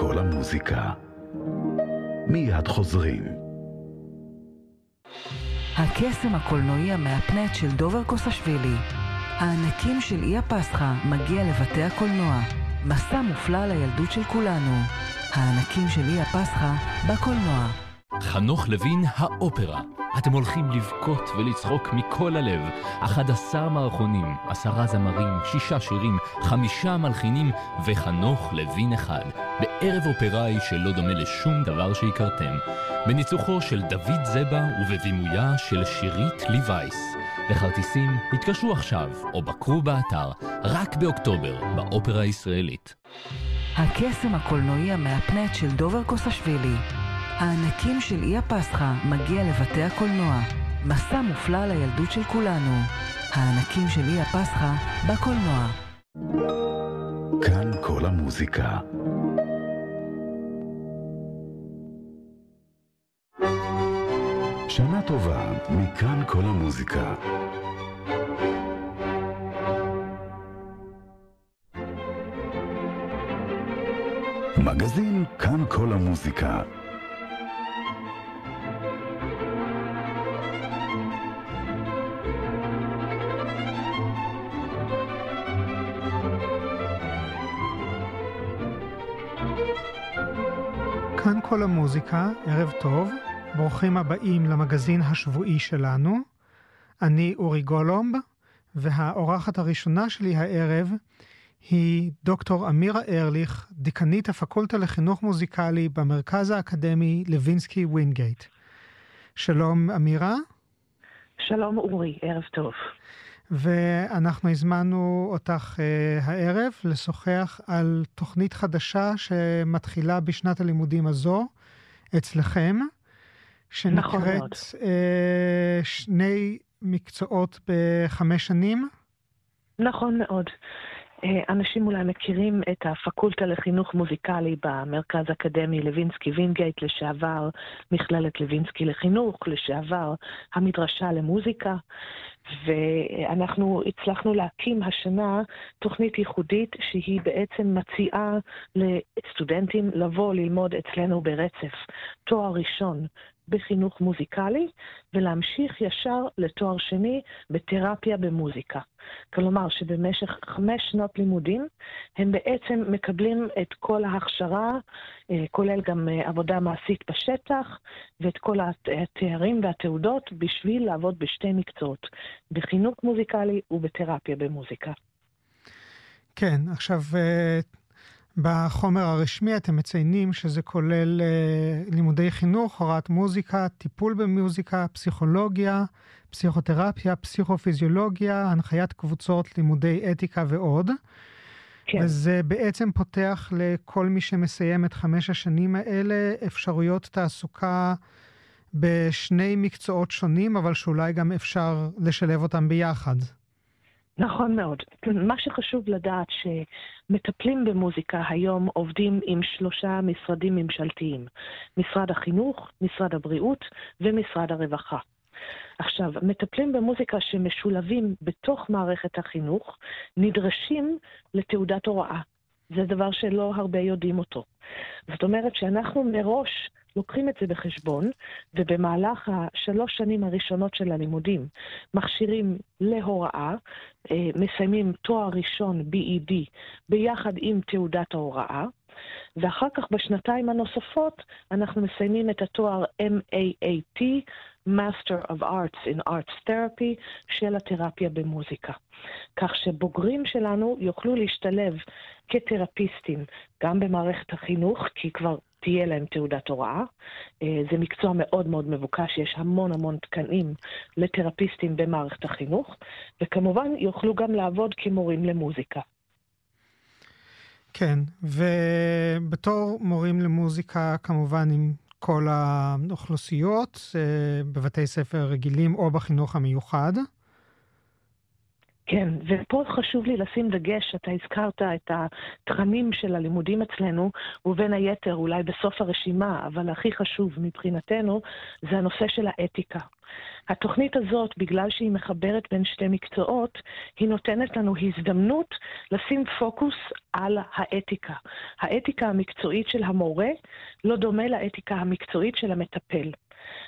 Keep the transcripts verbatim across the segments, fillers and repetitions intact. כל המוזיקה. מיד חוזרים. הקסם הקולנועי המאפנט של דובר קוסשבילי. הענקים של אי הפסחה מגיע לבתי הקולנוע. מסע מופלא לילדות של כולנו. הענקים של אי הפסחה בקולנוע. חנוך לוין האופרה. אתם הולכים לבכות ולצחוק מכל הלב. אחד עשר מערכונים, עשרה זמרים, שישה שירים, חמישה מלחינים וחנוך לוין אחד. בערב אופראי שלא דומה לשום דבר שהכרתם. בניצוחו של דוד זבה ובבימויה של שירית לווייס. לכרטיסים התקשרו עכשיו או בקרו באתר, רק באוקטובר באופרה הישראלית. הקסם הקולנועי המאפנט של דובר קוסשבילי. הענקים של אי הפסחה מגיע לבתי הקולנוע. מסע מופלא לילדות של כולנו. הענקים של אי הפסחה בקולנוע. כאן כל המוזיקה. שנה טובה מכאן כל המוזיקה. מגזין כאן כל המוזיקה. כאן כל המוזיקה, ערב טוב, ברוכים הבאים למגזין השבועי שלנו. אני אורי גולומב, והאורחת הראשונה שלי הערב היא דוקטור אמירה ארליך, דיקנית הפקולטה לחינוך מוזיקלי במרכז האקדמי לוינסקי ווינגייט. שלום אמירה. שלום אורי, ערב טוב. ואנחנו הזמנו אותך uh, הערב לשוחח על תוכנית חדשה שמתחילה בשנת הלימודים הזו אצלכם, שנקראת uh, שני מקצועות בחמש שנים. נכון מאוד. אנשים אולי מכירים את הפקולטה לחינוך מוזיקלי במרכז אקדמי לוינסקי וינגייט, לשעבר מכללת לוינסקי לחינוך, לשעבר המדרשה למוזיקה, ואנחנו הצלחנו להקים השנה תוכנית ייחודית שהיא בעצם מציעה לסטודנטים לבוא ללמוד אצלנו ברצף תואר ראשון בחינוך מוזיקלי, ולהמשיך ישר לתואר שני בתרפיה במוזיקה. כלומר שבמשך חמש שנות לימודים הם בעצם מקבלים את כל ההכשרה, כולל גם עבודה מעשית בשטח, ואת כל התארים והתעודות בשביל לעבוד בשתי מקצועות, בחינוך מוזיקלי ובתרפיה במוזיקה. כן, עכשיו בחומר הרשמי אתם מציינים שזה כולל uh, לימודי חינוך, הוראת מוזיקה, טיפול במוזיקה, פסיכולוגיה, פסיכותרפיה, פסיכופיזיולוגיה, הנחיית קבוצות, לימודי אתיקה ועוד. כן. וזה בעצם פותח לכל מי שמסיים את חמש השנים האלה אפשרויות תעסוקה בשני מקצועות שונים, אבל שאולי גם אפשר לשלב אותם ביחד. נכון מאוד. מה שחשוב לדעת שמטפלים במוזיקה היום עובדים עם שלושה משרדים ממשלתיים. משרד החינוך, משרד הבריאות ומשרד הרווחה. עכשיו, מטפלים במוזיקה שמשולבים בתוך מערכת החינוך נדרשים לתעודת הוראה. זה דבר שלא הרבה יודעים אותו. זאת אומרת שאנחנו מראש לוקחים את זה בחשבון, ובמהלך השלוש שנים הראשונות של הלימודים, מכשירים להוראה, מסיימים תואר ראשון בי אי די, ביחד עם תעודת ההוראה, ואחר כך בשנתיים הנוספות, אנחנו מסיימים את התואר אם איי איי טי, Master of Arts in Arts Therapy, של התרפיה במוזיקה. כך שבוגרים שלנו יוכלו להשתלב כתרפיסטים, גם במערכת החינוך, כי כבר תהיה להם תעודת הוראה. זה מקצוע מאוד מאוד מבוקש, יש המון המון תקנים לתרפיסטים במערכת החינוך, וכמובן יוכלו גם לעבוד כמורים למוזיקה. כן, ובתור מורים למוזיקה כמובן עם כל האוכלוסיות, בבתי ספר רגילים או בחינוך המיוחד. כן, ופה חשוב לי לשים דגש, אתה הזכרת את התכנים של הלימודים אצלנו, ובין היתר אולי בסוף הרשימה, אבל הכי חשוב מבחינתנו, זה הנושא של האתיקה. התוכנית הזאת, בגלל שהיא מחברת בין שתי מקצועות, היא נותנת לנו הזדמנות לשים פוקוס על האתיקה. האתיקה המקצועית של המורה לא דומה לאתיקה המקצועית של המטפל.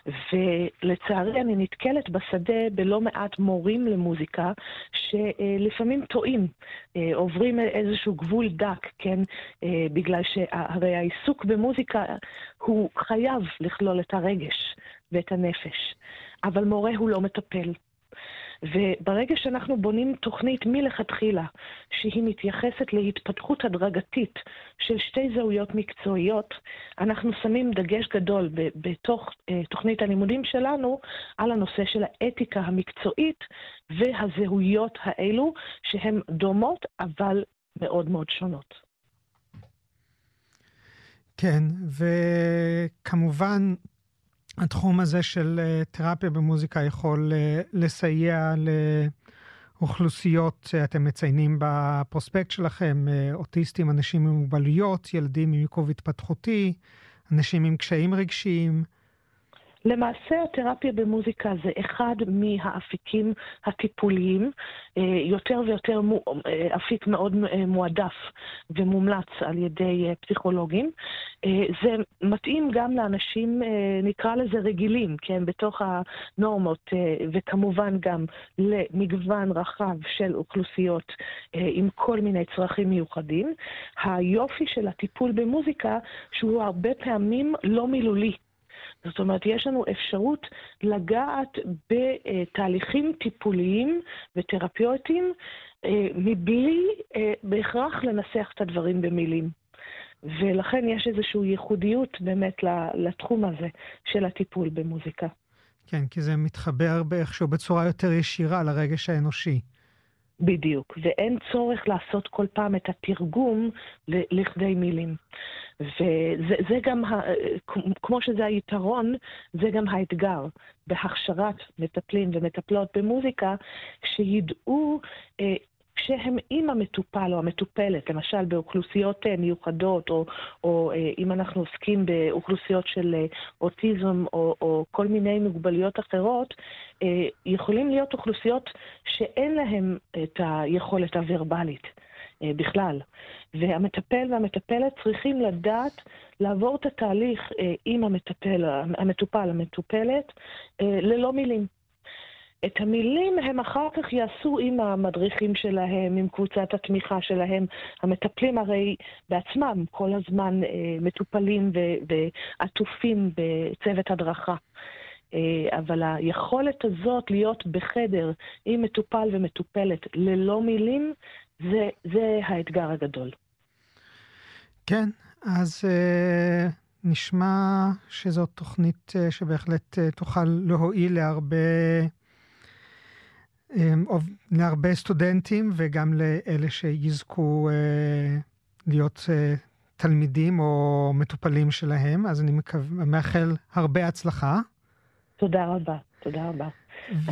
ולצערי אני נתקלת בשדה בלא מעט מורים למוזיקה שלפעמים טועים, עוברים איזשהו גבול דק, כן? בגלל שהרי העיסוק במוזיקה הוא חייב לכלול את הרגש ואת הנפש, אבל מורה הוא לא מטפל. וברגע שאנחנו בונים תוכנית מלכתחילה שהיא מתייחסת להתפתחות הדרגתית של שתי זהויות מקצועיות, אנחנו שמים דגש גדול בתוך תוכנית הלימודים שלנו על הנושא של האתיקה המקצועית והזהויות האלו שהן דומות אבל מאוד מאוד שונות. כן, וכמובן התחום הזה של תרפיה במוזיקה יכול לסייע לאוכלוסיות שאתם מציינים בפרוספקט שלכם, אוטיסטים, אנשים עם מוגבלויות, ילדים עם עיכוב התפתחותי, אנשים עם קשיים רגשיים. למעשה התרפיה במוזיקה זה אחד מהאפיקים הטיפוליים, יותר ויותר אפיק מאוד מועדף ומומלץ על ידי פסיכולוגים. זה מתאים גם לאנשים, נקרא לזה רגילים, כן, בתוך הנורמות, וכמובן גם למגוון רחב של אוכלוסיות עם כל מיני צרכים מיוחדים. היופי של הטיפול במוזיקה שהוא הרבה פעמים לא מילולי. זאת אומרת, יש לנו אפשרות לגעת בתהליכים טיפוליים ותרפיוטיים מבלי בהכרח לנסח את הדברים במילים. ולכן יש איזושהי ייחודיות באמת לתחום הזה של הטיפול במוזיקה. כן, כי זה מתחבר באיכשהו בצורה יותר ישירה לרגש האנושי. בדיוק, ואין צורך לעשות כל פעם את התרגום לכדי מילים. וזה זה גם, כמו שזה היתרון, זה גם האתגר בהכשרת מטפלים ומטפלות במוזיקה, שידעו שהם עם המטופל או המטופלת, למשל באוכלוסיות מיוחדות, או, או אם אנחנו עוסקים באוכלוסיות של אוטיזם או, או כל מיני מוגבלויות אחרות, יכולים להיות אוכלוסיות שאין להם את היכולת הוורבלית בכלל. והמטפל והמטפלת צריכים לדעת לעבור את התהליך עם המטפל, המטופל, המטופלת, ללא מילים. את המילים הם אחר כך יעשו עם המדריכים שלהם, עם קבוצת התמיכה שלהם. המטפלים הרי בעצמם כל הזמן מטופלים ועטופים בצוות הדרכה. אבל היכולת הזאת להיות בחדר עם מטופל ומטופלת ללא מילים, זה, זה האתגר הגדול. כן, אז נשמע שזאת תוכנית שבהחלט תוכל להועיל להרבה... להרבה סטודנטים וגם לאלה שיזכו להיות תלמידים או מטופלים שלהם, אז אני מאחל הרבה הצלחה. תודה רבה, תודה רבה.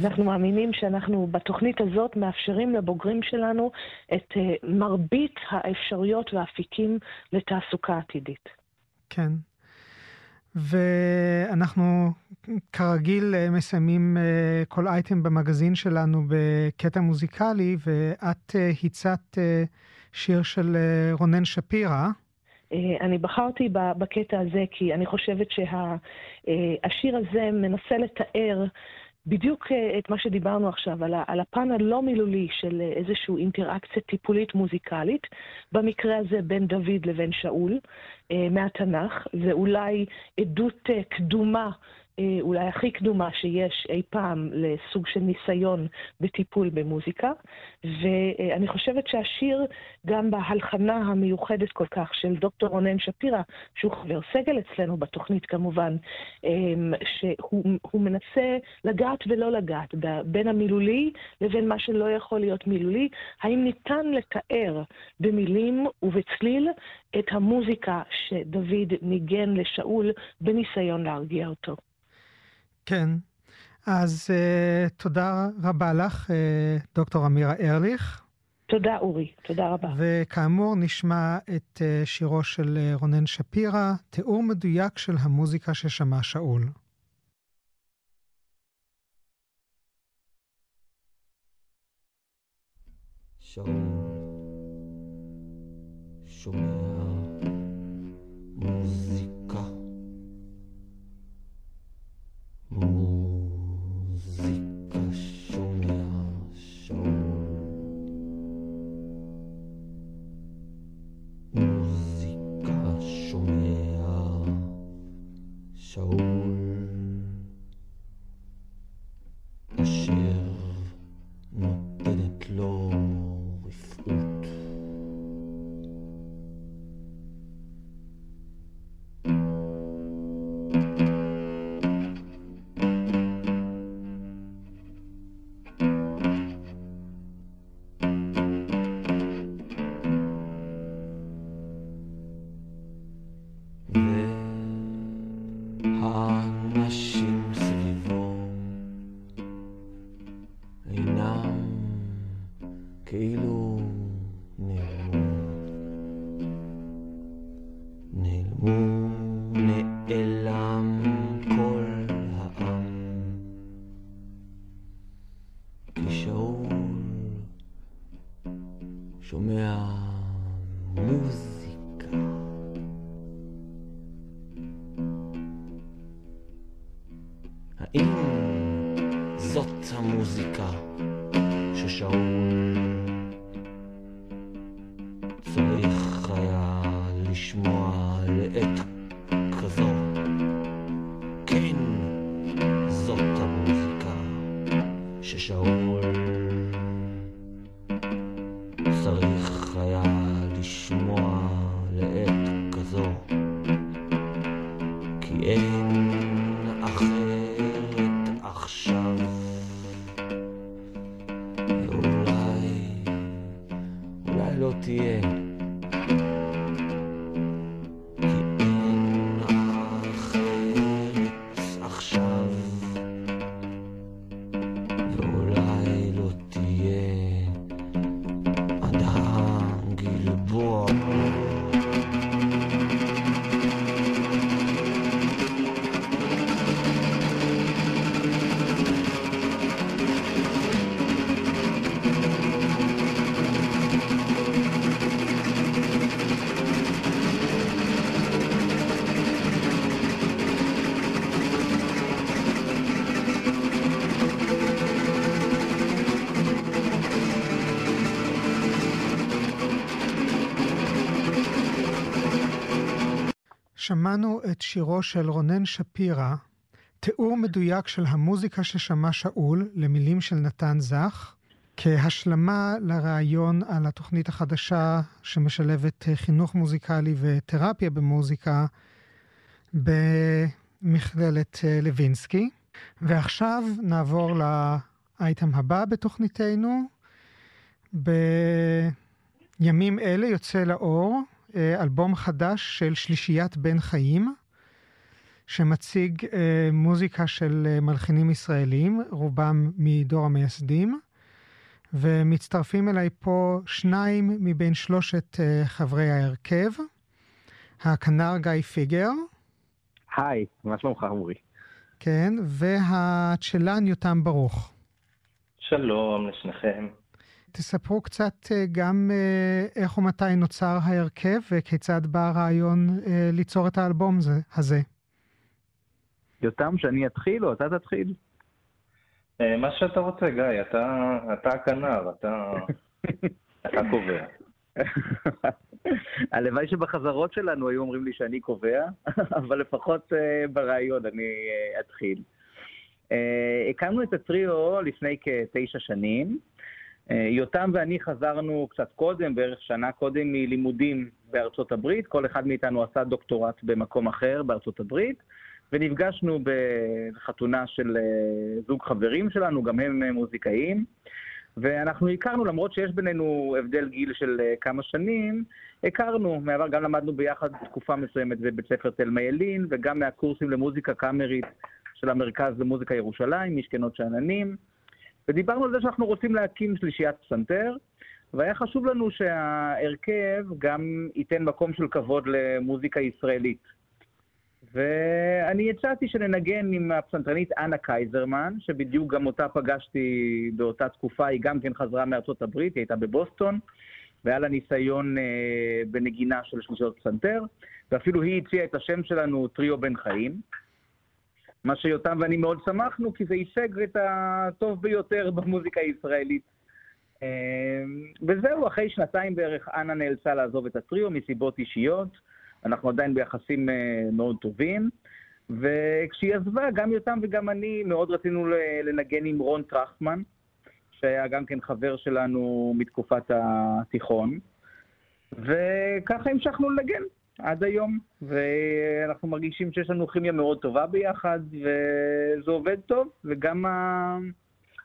אנחנו מאמינים שאנחנו בתוכנית הזאת מאפשרים לבוגרים שלנו את מרבית האפשרויות והאפיקים לתעסוקה עתידית. כן. ואנחנו כרגיל מסיימים כל אייטם במגזין שלנו בקטע מוזיקלי, ואת היצאת שיר של רונן שפירא. אני בחרתי בקטע הזה כי אני חושבת שהשיר הזה מנסה לתאר בדיוק את מה שדיברנו עכשיו, על הפן הלא מילולי של איזושהי אינטראקציה טיפולית מוזיקלית, במקרה הזה בין דוד לבין שאול, מהתנך. זה אולי עדות קדומה, אולי הכי קדומה שיש אי פעם לסוג של ניסיון בטיפול במוזיקה, ואני חושבת שהשיר גם בהלחנה המיוחדת כל כך של דוקטור רונן שפירא, שהוא חבר סגל אצלנו בתוכנית כמובן, שהוא מנסה לגעת ולא לגעת, בין המילולי לבין מה שלא יכול להיות מילולי, האם ניתן לתאר במילים ובצליל את המוזיקה שדוד ניגן לשאול בניסיון להרגיע אותו. כן, אז uh, תודה רבה לך, uh, דוקטור אמירה ארליך. תודה אורי, תודה רבה. וכאמור נשמע את uh, שירו של uh, רונן שפירא, תיאור מדויק של המוזיקה ששמע שאול. שאול שומע מוזיקה, מוזיקה שומע שאול, מוזיקה שומע שאול, אשר נותנת לו רפאות, שמענו את שירו של רונן שפירא, תיאור מדויק של המוזיקה ששמע שאול, למילים של נתן זך, כהשלמה לרעיון על התוכנית החדשה שמשלבת חינוך מוזיקלי ותרפיה במוזיקה במכללת לוינסקי. ועכשיו נעבור לאייטם הבא בתוכניתנו. בימים אלה יוצא לאור אלבום חדש של שלישיית בן חיים, שמציג מוזיקה של מלחינים ישראלים, רובם מדור המייסדים, ומצטרפים אליי פה שניים מבין שלושת חברי ההרכב, הכנר גיא פיגר. היי, מה שלומך אורי? כן, והצ'לן יותם ברוך. שלום לשניכם. תספרו קצת גם איך ומתי נוצר ההרכב וכיצד בא הרעיון ליצור את האלבום הזה. יותם, שאני אתחיל או אתה תתחיל? מה שאתה רוצה, גיא, אתה הכנר, אתה קובע. הלוואי שבחזרות שלנו היו אומרים לי שאני קובע, אבל לפחות ברעיון אני אתחיל. הקמנו את הטריו לפני כתשע שנים, יותם ואני חזרנו קצת קודם, בערך שנה קודם, מלימודים בארצות הברית. כל אחד מאיתנו עשה דוקטורט במקום אחר בארצות הברית, ונפגשנו בחתונה של זוג חברים שלנו, גם הם מוזיקאים, ואנחנו הכרנו, למרות שיש בינינו הבדל גיל של כמה שנים, הכרנו, מעבר גם למדנו ביחד תקופה מסוימת בבית ספר תל מיילין, וגם מהקורסים למוזיקה קאמרית של המרכז למוזיקה ירושלים, משכנות שאננים, ודיברנו על זה שאנחנו רוצים להקים שלישיית פסנתר, והיה חשוב לנו שההרכב גם ייתן מקום של כבוד למוזיקה ישראלית. ואני הצעתי שננגן עם הפסנתרנית אנה קייזרמן, שבדיוק גם אותה פגשתי באותה תקופה, היא גם כן חזרה מארצות הברית, היא הייתה בבוסטון, והיה לה ניסיון אה, בנגינה של שלישיות פסנתר, ואפילו היא הציעה את השם שלנו, טריו בן חיים, מה שיותם ואני מאוד שמחנו, כי זה יישג את הטוב ביותר במוזיקה הישראלית. אה, וזהו, אחרי שנתיים בערך, אנה נאלצה לעזוב את הטריו מסיבות אישיות, אנחנו עדיין ביחסים אה, מאוד טובים, וכשהיא עזבה, גם יותם וגם אני מאוד רצינו לנגן עם רון טרחמן, שהיה גם כן חבר שלנו מתקופת התיכון, וככה המשכנו לנגן עד היום, ואנחנו מרגישים שיש לנו כימיה מאוד טובה ביחד, וזה עובד טוב, וגם ה...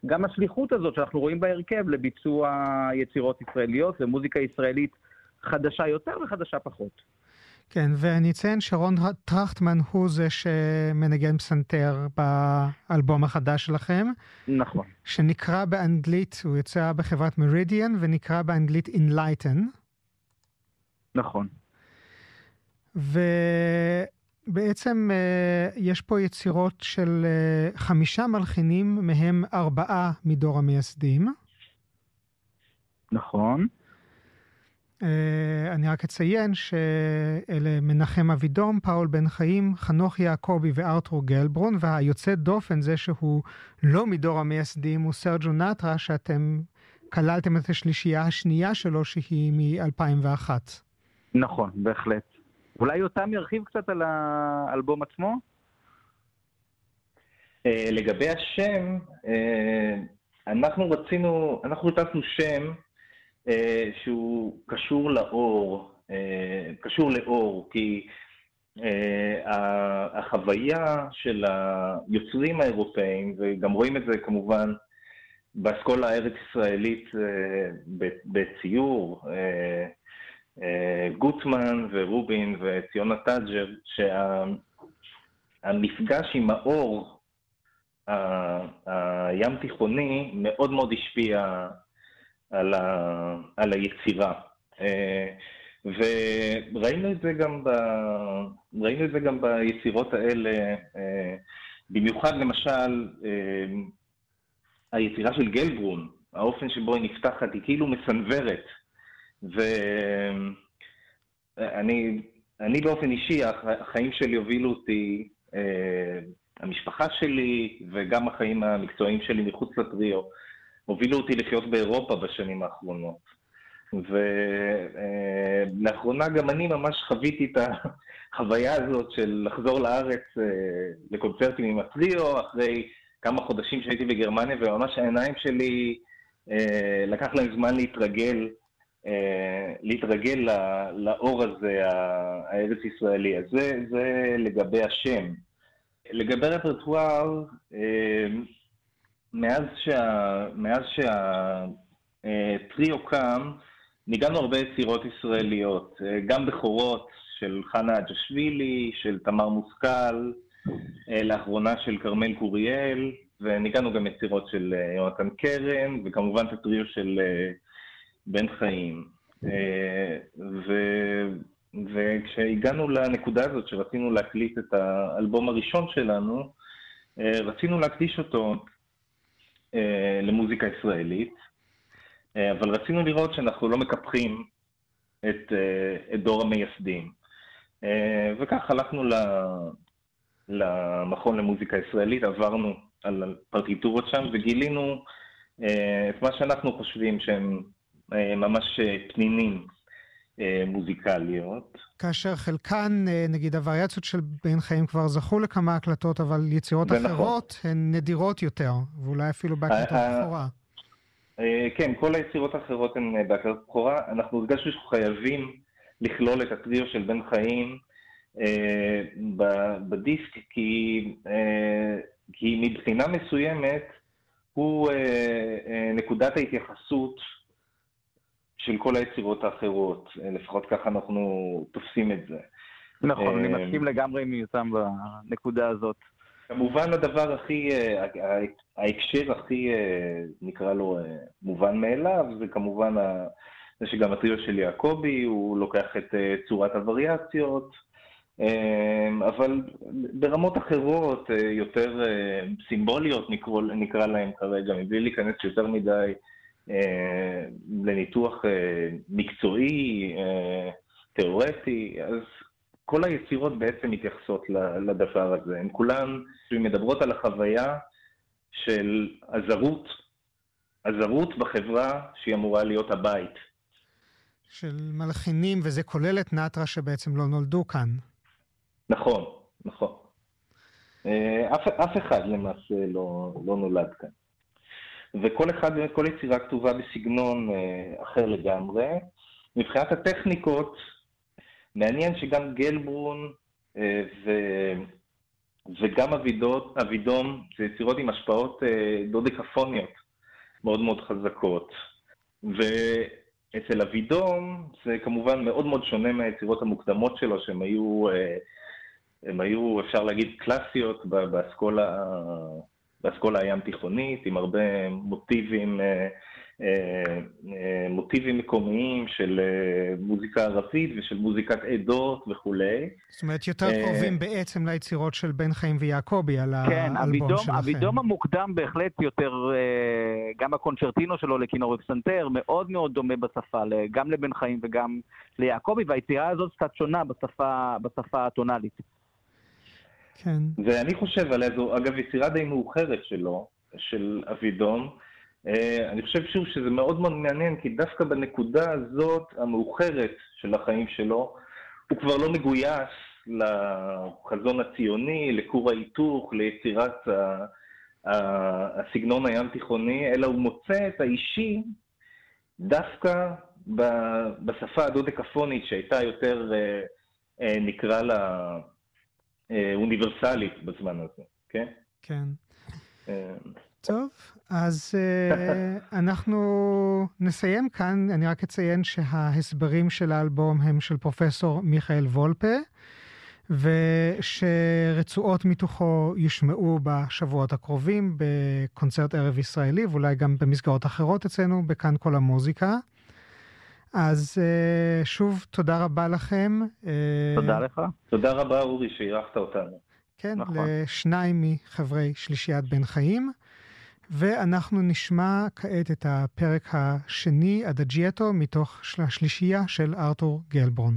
גם השליחות הזאת שאנחנו רואים בהרכב לביצוע יצירות ישראליות ומוזיקה ישראלית חדשה יותר וחדשה פחות. כן, ואני אציין שרון טרחמן הוא זה שמנגן פסנתר באלבום החדש שלכם. נכון. שנקרא באנגלית, הוא יצא בחברת מרידיאן, ונקרא באנגלית Enlighten. נכון. ובעצם יש פה יצירות של חמישה מלחינים, מהם ארבעה מדור המייסדים. נכון. Uh, אני רק אציין שאלה מנחם אבידום, פאול בן חיים, חנוך יעקובי וארטור גלברון, והיוצא דופן זה שהוא לא מדור המייסדים, הוא סרג'ו נאטרה, שאתם כללתם את השלישייה השנייה שלו, שהיא מ-אלפיים ואחת. נכון, בהחלט. אולי יותם ירחיב קצת על האלבום עצמו? Uh, לגבי השם, uh, אנחנו רצינו, אנחנו רצנו שם, שהוא קשור לאור, קשור לאור, כי החוויה של היוצרים האירופאים, וגם רואים את זה כמובן באסכולה הארץ ישראלית בציור, גוטמן ורובין וציונה טאג'ר, שהמפגש עם האור הים תיכוני מאוד מאוד השפיע על ה... על היצירה. וראינו את זה גם ב... ראינו את זה גם ביצירות האלה, במיוחד למשל היצירה של גלברון, האופן שבו היא נפתחת, היא כאילו מסנוורת. ואני אני באופן אישי, החיים שלי הובילו אותי, המשפחה שלי וגם החיים המקצועיים שלי מחוץ לטריו, הובילו אותי לחיות באירופה בשנים האחרונות. ולאחרונה גם אני ממש חוויתי את החוויה הזאת של לחזור לארץ לקונצרטים עם הטריו, אחרי כמה חודשים שהייתי בגרמניה, וממש העיניים שלי לקח להם זמן להתרגל, להתרגל לאור הזה, הארץ ישראלי. אז זה, זה לגבי השם. לגבי רפרטואר, מאז שה... מאז שהטריו קם, ניגענו הרבה יצירות ישראליות, גם בחורות של חנה אג'שבילי, של תמר מושכל, לאחרונה של קרמל קוריאל, וניגענו גם יצירות של יונתן קרן, וכמובן את הטריו של בן חיים. ו... וכשהגענו לנקודה הזאת שרצינו להקליט את האלבום הראשון שלנו, רצינו להקדיש אותו למוזיקה ישראלית, אבל רצינו לראות שאנחנו לא מקפחים את, את דור המייסדים. וכך הלכנו למכון למוזיקה ישראלית, עברנו על הפרטיטורות שם וגילינו את מה שאנחנו חושבים שהם ממש פנינים מוזיקליות. כאשר חלקן, נגיד הווריאציות של בן חיים כבר זכו לכמה הקלטות, אבל יצירות ונכון. אחרות הן נדירות יותר, ואולי אפילו בהקלטות בחורה. כן, כל היצירות האחרות הן בהקלטות בחורה. אנחנו הרגשנו שחייבים לכלול את הטריו של בן חיים בדיסק, כי, כי מבחינה מסוימת הוא נקודת ההתייחסות של כל היצירות האחרות, לפחות ככה אנחנו תופסים את זה. נכון, אני מסכים לגמרי מיותם בנקודה הזאת. כמובן הדבר הכי, ההקשר הכי, נקרא לו, מובן מאליו, זה כמובן זה שגם הטריו של יעקובי, הוא לוקח את צורת הווריאציות, אבל ברמות אחרות, יותר סימבוליות נקרא, נקרא להם כרגע, מבלי להיכנס יותר מדי לניתוח מקצועי, תיאורטי, אז כל היצירות בעצם מתייחסות לדבר הזה. הן כולן שמדברות על החוויה של הזרות, הזרות בחברה שהיא אמורה להיות הבית. של מלחינים, וזה כולל את נאטרה שבעצם לא נולדו כאן. נכון, נכון. אף, אף אחד למעשה לא, לא נולד כאן. וכל אחד, כל יצירה כתובה בסגנון אחר לגמרי. מבחינת הטכניקות, מעניין שגם גלברון ו... וגם אבידות, אבידום, זה יצירות עם השפעות דודקפוניות מאוד מאוד חזקות. ואצל אבידום זה כמובן מאוד מאוד שונה מהיצירות המוקדמות שלו, שהן היו, הם היו אפשר להגיד קלאסיות באסכולה, באסכולה הים תיכונית, עם הרבה מוטיבים, מוטיבים מקומיים של מוזיקה ערבית ושל מוזיקת עדות וכולי. זאת אומרת, יותר קרובים בעצם ליצירות של בן חיים ויעקובי על האלבום שלכם. כן, אבידום המוקדם בהחלט יותר, גם הקונצ'רטינו שלו לכינור ופסנתר, מאוד מאוד דומה בשפה, גם לבן חיים וגם ליעקובי, והיצירה הזאת קצת שונה בשפה, בשפה הטונלית. כן. ואני חושב עליה, זו אגב יצירה די מאוחרת שלו, של אבידום, Uh, אני חושב שוב שזה מאוד מאוד מעניין, כי דווקא בנקודה הזאת המאוחרת של החיים שלו, הוא כבר לא מגויס לחזון הציוני, לכור ההיתוך, ליצירת ה- ה- הסגנון הים תיכוני, אלא הוא מוצא את האישי דווקא ב- בשפה הדודקפונית שהייתה יותר, uh, uh, נקרא לה, uh, אוניברסלית בזמן הזה, כן? כן. Uh, טוב, אז uh, אנחנו נסיים כאן. אני רק אציין שההסברים של האלבום הם של פרופסור מיכאל וולפה, ושרצועות מתוכו ישמעו בשבועות הקרובים בקונצרט ערב ישראלי, ואולי גם במסגרות אחרות אצלנו, בכאן כל המוזיקה. אז uh, שוב, תודה רבה לכם. תודה לך. תודה רבה, אורי, שאירחת אותנו. כן, נכון. לשניים מחברי שלישיית בן חיים. ואנחנו נשמע כעת את הפרק השני, אדג'יאטו, מתוך השלישייה של ארטור גלברון.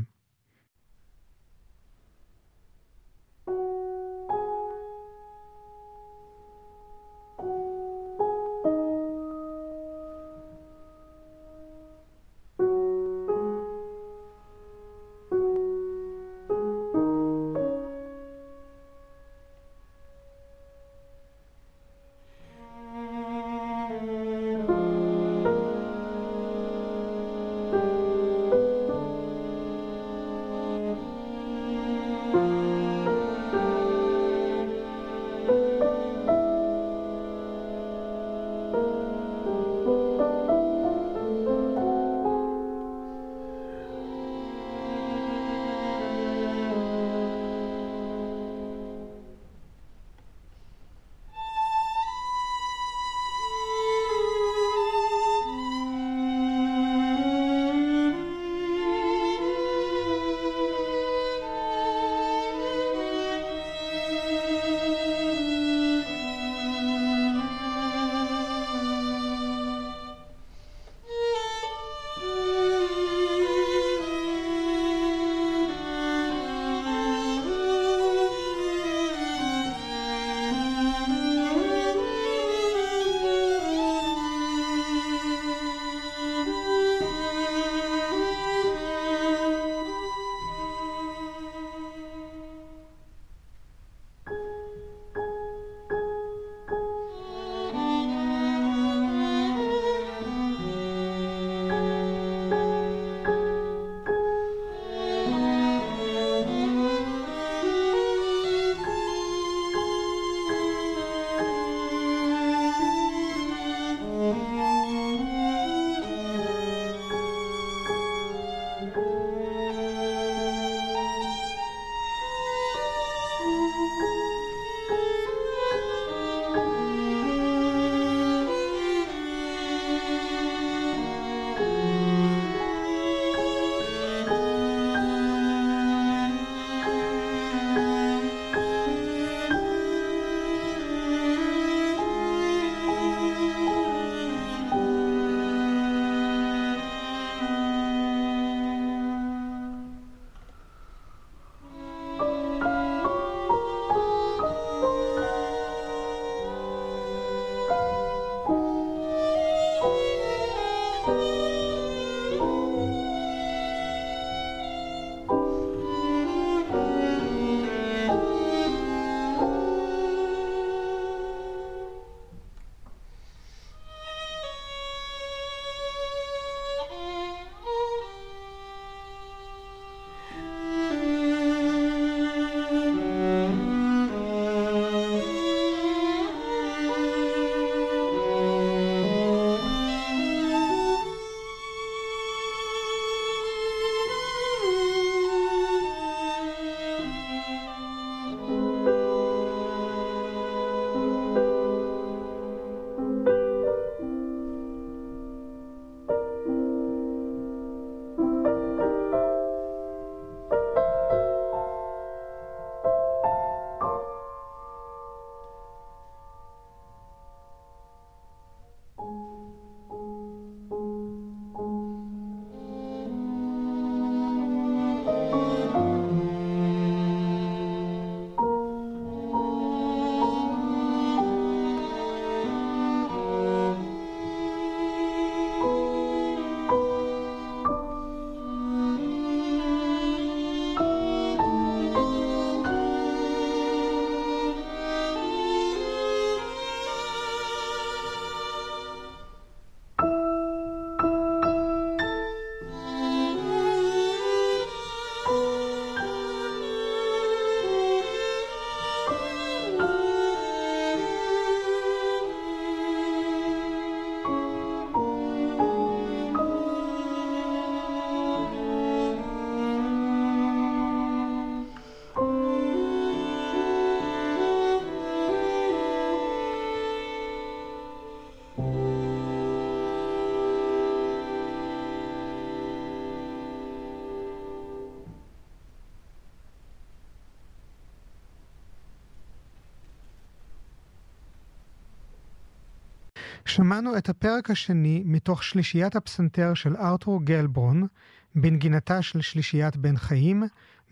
שמענו את הפרק השני מתוך שלישיית הפסנתר של ארטור גלברון, בנגינתה של שלישיית בן חיים,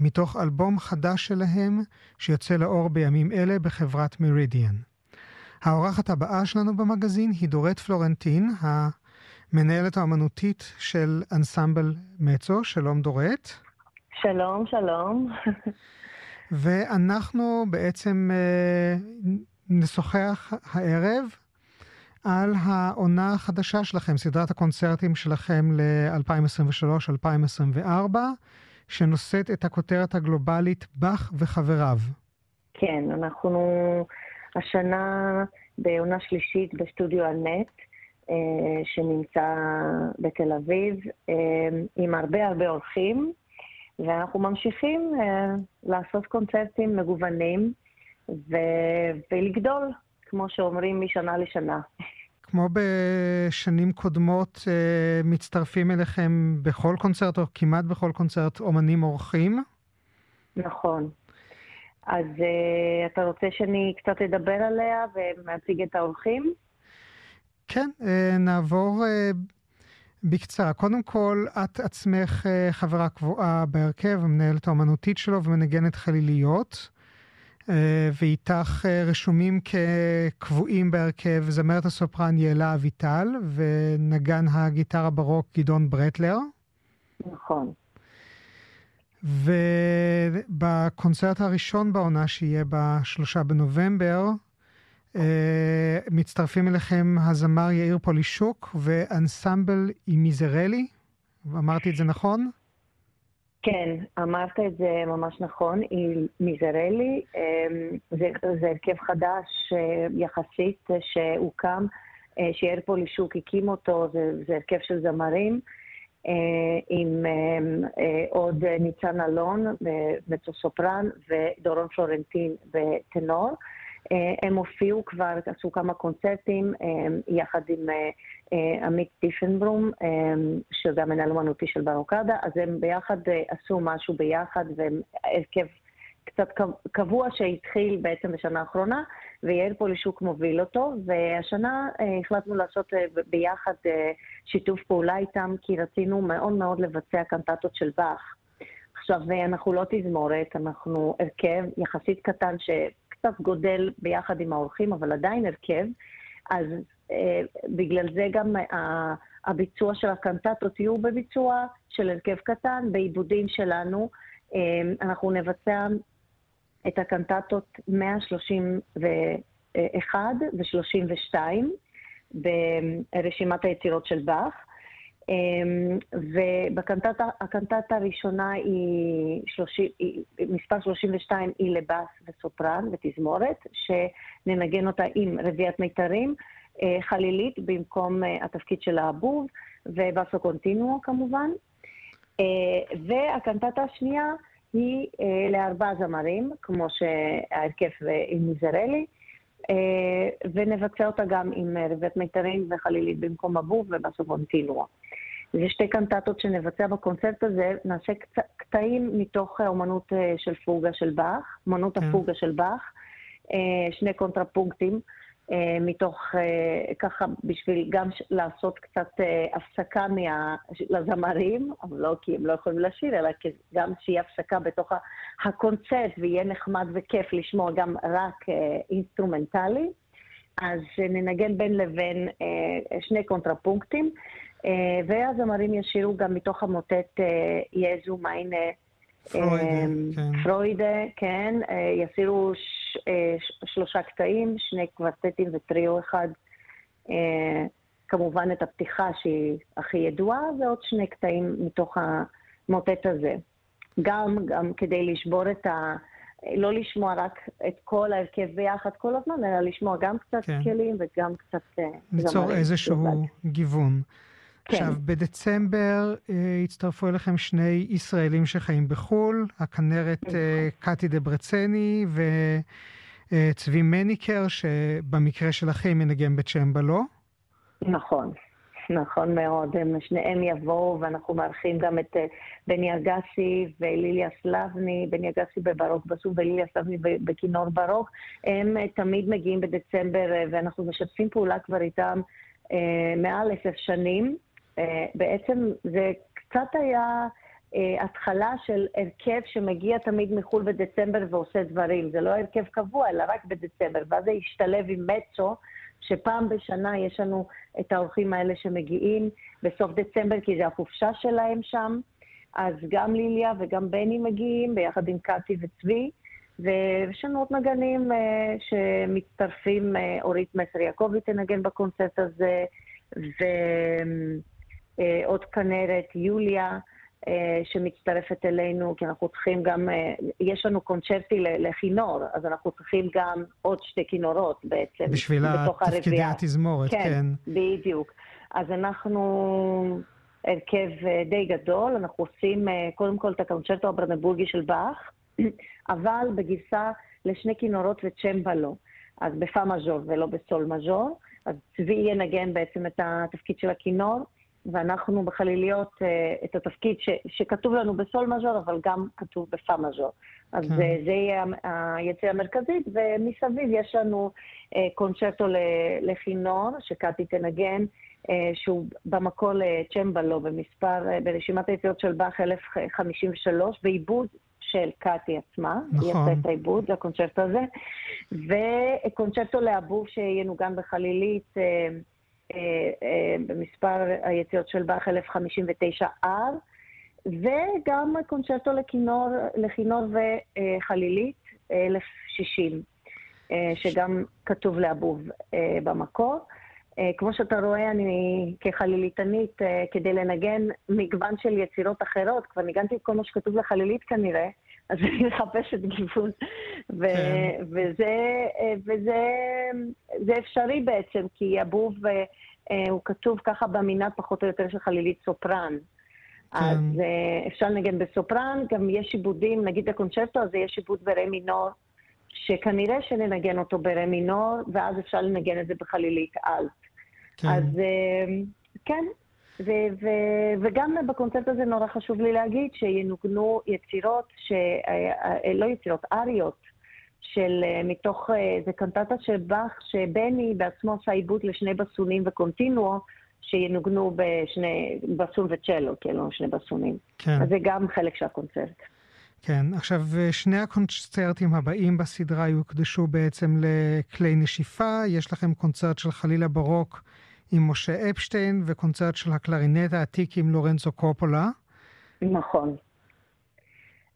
מתוך אלבום חדש שלהם שיוצא לאור בימים אלה בחברת מרידיאן. האורחת הבאה שלנו במגזין היא דורת פלורנטין, המנהלת האמנותית של אנסמבל מצו. שלום דורת. שלום, שלום. ואנחנו בעצם נשוחח הערב על העונה החדשה שלכם, סדרת הקונצרטים שלכם ל-אלפיים עשרים ושלוש עד אלפיים עשרים וארבע, שנושאת את הכותרת הגלובלית "באך וחבריו". כן, אנחנו השנה בעונה שלישית בסטודיו אלנט, שנמצא בתל אביב, עם הרבה הרבה אורחים, ואנחנו ממשיכים לעשות קונצרטים מגוונים ולגדול, כמו שאומרים, משנה לשנה. כמו בשנים קודמות, מצטרפים אליכם בכל קונצרט, או כמעט בכל קונצרט, אומנים אורחים? נכון. אז אתה רוצה שאני קצת אדבר עליה ומציג את האורחים? כן, נעבור בקצרה. קודם כל, את עצמך חברה קבועה בהרכב, המנהלת האומנותית שלו ומנגנת חליליות, ואיתך רשומים כקבועים בהרכב זמרת הסופרן יעל אביטל ונגן הגיטרה ברוק גדעון ברטלר. נכון. ובקונצרט הראשון בעונה שיהיה בשלושה בנובמבר, מצטרפים אליכם הזמר יאיר פולישוק ואנסמבל אימיזרלי. אמרתי את זה נכון? כן, אמרת את זה ממש נכון, היא מיזרלי, זה, זה הרכב חדש יחסית שהוקם, שיער פולישוק הקים אותו, זה, זה הרכב של זמרים, עם עוד ניצן אלון מצוסופרן ודורון פלורנטין בטנור. הם הופיעו כבר, עשו כמה קונצרטים יחד עם עמית תישנברום, שגם מנהל אומנותי של ברוקדה, אז הם ביחד עשו משהו ביחד, והם הרכב קצת קבוע שהתחיל בעצם בשנה האחרונה, ויעל פולישוק מוביל אותו, והשנה החלטנו לעשות ביחד שיתוף פעולה איתם, כי רצינו מאוד מאוד לבצע קנטטות של באך. עכשיו, אנחנו לא תזמורת, אנחנו הרכב יחסית קטן ש... קצת גודל ביחד עם האורחים, אבל עדיין הרכב, אז אה, בגלל זה גם ה, הביצוע של הקנטטות יהיו בביצוע של הרכב קטן, בעיבודים שלנו, אה, אנחנו נבצע את הקנטטות מאה שלושים ואחת ו-שלושים ושתיים ברשימת היצירות של באך, ובקנטטה, הקנטטה הראשונה היא, שלושים, היא מספר שלושים ושתיים, היא לבאס וסופרן ותזמורת, שננגן אותה עם רביעת מיתרים, חלילית במקום התפקיד של האבוב, ובאסו קונטינו כמובן. והקנטטה השנייה היא לארבע זמרים, כמו שהרכב עם מיזרלי, ונבצע אותה גם עם רביעת מיתרים וחלילית במקום אבוב ובאסו קונטינו. זה שתי קנטטות שנבצע בקונצרט הזה, נעשה קטעים מתוך האומנות של פוגה של באך, אומנות הפוגה של באך, שני קונטרפונקטים, מתוך, ככה בשביל גם לעשות קצת הפסקה לזמרים, אבל לא כי הם לא יכולים לשיר, אלא גם שיהיה הפסקה בתוך הקונצרט, ויהיה נחמד וכיף לשמוע גם רק אינסטרומנטלי. אז ננגן בין לבין שני קונטרפונקטים, והזמרים ישירו גם מתוך המוטט יזו מיינה פרוידה, כן, ישירו שלושה קטעים, שני קוורטטים וטריו אחד, כמובן את הפתיחה שהיא הכי ידועה, ועוד שני קטעים מתוך המוטט הזה. גם כדי לשבור את ה... לא לשמוע רק את כל ההרכב ביחד כל הזמן, אלא לשמוע גם קצת כלים וגם קצת... ליצור איזשהו גיוון. עכשיו, בדצמבר הצטרפו אליכם שני ישראלים שחיים בחול, הכנרת קאטי דברצני וצבי מניקר, שבמקרה שלכם מנגן בצ'מבלו. נכון, נכון מאוד. הם שניהם יבואו, ואנחנו מארחים גם את בני אגסי וליליה סלבני, בני אגסי בברוק בסוף וליליה סלבני בכינור ברוק. הם תמיד מגיעים בדצמבר, ואנחנו משתפים פעולה כבר איתם, מעל אלף שנים. בעצם זה קצת היה התחלה של הרכב שמגיע תמיד מחול בדצמבר ועושה דברים. זה לא הרכב קבוע, אלא רק בדצמבר. ואז זה השתלב עם מצו, שפעם בשנה יש לנו את האורחים האלה שמגיעים בסוף דצמבר, כי זה החופשה שלהם שם. אז גם ליליה וגם בני מגיעים, ביחד עם קאטי וצבי. ויש לנו עוד נגנים שמצטרפים, אורית מסר יעקב תנגן בקונצרט הזה, ועוד כנרת יוליה שמצטרפת אלינו, כי אנחנו צריכים גם, יש לנו קונצ'רטי לכינור, אז אנחנו צריכים גם עוד שתי כינורות בעצם. בשביל התפקידי התזמורת, כן. כן, בדיוק. אז אנחנו הרכב די גדול, אנחנו עושים קודם כל את הקונצ'רטו הברנבורגי של באך, אבל בגרסה לשני כינורות וצ'מבלו, אז בפה מז'ור ולא בסול מז'ור, אז צבי ינגן בעצם את התפקיד של הכינור, ואנחנו בחליליות את התפקיד ש, שכתוב לנו בסול מז'ור, אבל גם כתוב בפה מז'ור. אז כן. זה יהיה היצירה המרכזית, ומסביב יש לנו קונצ'רטו לכינור, שקאטי תנגן, שהוא במקור לצ'מבלו, במספר, ברשימת היצירות של באך אלף חמישים ושלוש, בעיבוד של קאטי עצמה, נכון. היא עשתה את העיבוד לקונצ'רטו הזה, וקונצ'רטו לעבוב שינוגן בחלילית, אה, אה, אה, במספר היציאות של באך אלף חמישים ותשע אר, וגם קונצ'רטו לכינור, לכינור וחלילית אלף שישים, אה, שגם כתוב לעבוב אה, במקור. אה, כמו שאתה רואה, אני כחליליתנית, אה, כדי לנגן מגוון של יצירות אחרות, כבר ניגנתי את כל מה שכתוב לחלילית כנראה, אז אני מחפשת גיוון, וזה אפשרי בעצם, כי הבוב הוא כתוב ככה במנעד פחות או יותר של חלילית סופרן. אז אפשר לנגן בסופרן, גם יש עיבודים, נגיד הקונצ'רטו הזה יש עיבוד ברי מינור, שכנראה שננגן אותו ברי מינור, ואז אפשר לנגן את זה בחלילית אלט. אז כן. ו- ו- וגם בקונצרט הזה נורא חשוב לי להגיד שינוגנו יצירות, ש- לא יצירות, אריות, של מתוך, זה קנטטה של באך, שבני בעצמו עשה עיבוד לשני בסונים וקונטינואו, שינוגנו בשני בסון וצ'לו, כאילו שני בסונים. כן. אז זה גם חלק של הקונצרט. כן, עכשיו שני הקונצרטים הבאים בסדרה יוקדשו בעצם לכלי נשיפה, יש לכם קונצרט של חלילה ברוק, עם משה אפשטיין, וקונצרט של הקלרינט העתיק עם לורנצו קופולה. נכון.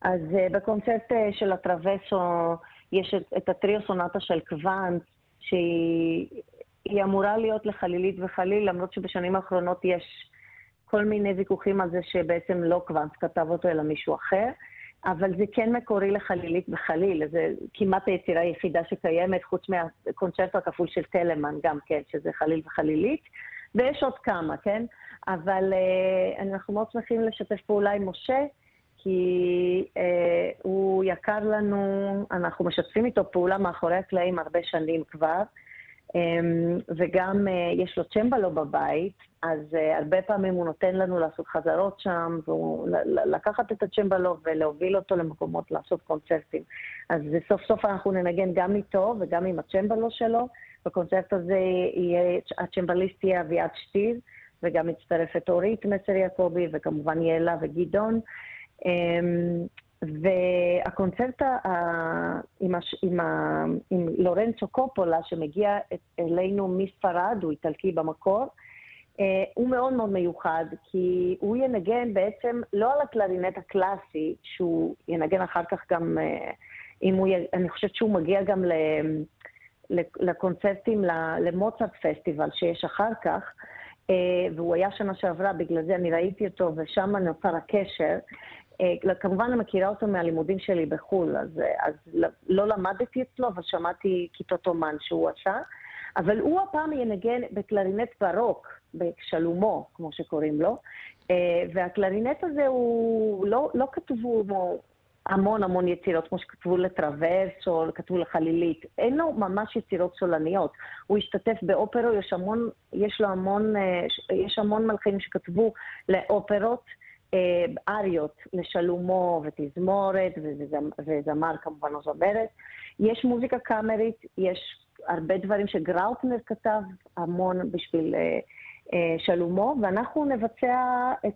אז uh, בקונצרט uh, של הטרבסו, יש את, את הטריו סונטה של קוונט, שהיא אמורה להיות לחלילית וחליל, למרות שבשנים האחרונות יש כל מיני ויכוחים על זה, שבעצם לא קוונט כתב אותו, אלא מישהו אחר, אבל זה כן מקורי לחלילית וחליל, זה כמעט היצירה היחידה שקיימת, חוץ מהקונצ'רטו הכפול של טלמן גם כן, שזה חליל וחלילית, ויש עוד כמה, כן? אבל uh, אנחנו מאוד שמחים לשתף פעולה עם משה, כי uh, הוא יקר לנו, אנחנו משתפים איתו פעולה מאחורי הקלעים הרבה שנים כבר, um, וגם uh, יש לו צ'מבלו בבית, אז uh, הרבה פעמים הוא נותן לנו לעשות חזרות שם, והוא לקחת את הצ'מבלו ולהוביל אותו למקומות לעשות קונצרטים. אז סוף סוף אנחנו ננגן גם איתו וגם עם הצ'מבלו שלו. בקונצרט הזה יהיה, הצ'מבליסט יהיה אביעד שטיר, וגם מצטרפת אורית מסר יעקובי, וכמובן יעלה וגדעון. Um, והקונצרט ה- עם, הש- עם, ה- עם לורנצו קופולה, שמגיע אלינו מספרד, הוא איטלקי במקור, Uh, הוא מאוד מאוד מיוחד, כי הוא ינגן בעצם לא על הקלרינט הקלאסי, שהוא ינגן אחר כך גם, uh, אם הוא, אני חושבת שהוא מגיע גם ל, ל, לקונצרטים, למוצרט פסטיבל שיש אחר כך, uh, והוא היה שנה שעברה, בגלל זה אני ראיתי אותו, ושם נוצר הקשר. Uh, כמובן אני מכירה אותו מהלימודים שלי בחול, אז, אז לא למדתי אצלו, אבל שמעתי כיתות אומן שהוא עשה, אבל הוא הפעם ינגן בקלרינט ברוק, בשלומו, כמו שקוראים לו, והקלרינט הזה הוא לא, לא כתבו המון המון יצירות, כמו שכתבו לטרברס או כתבו לחלילית. אין לו ממש יצירות סולניות. הוא השתתף באופרו, יש המון, יש לו המון, יש המון מלחינים שכתבו לאופרות, אריות, לשלומו ותזמורת, וזמר כמובן או זמרת. יש מוזיקה קאמרית, יש הרבה דברים שגראוטנר כתב המון בשביל שלומו, ואנחנו נבצע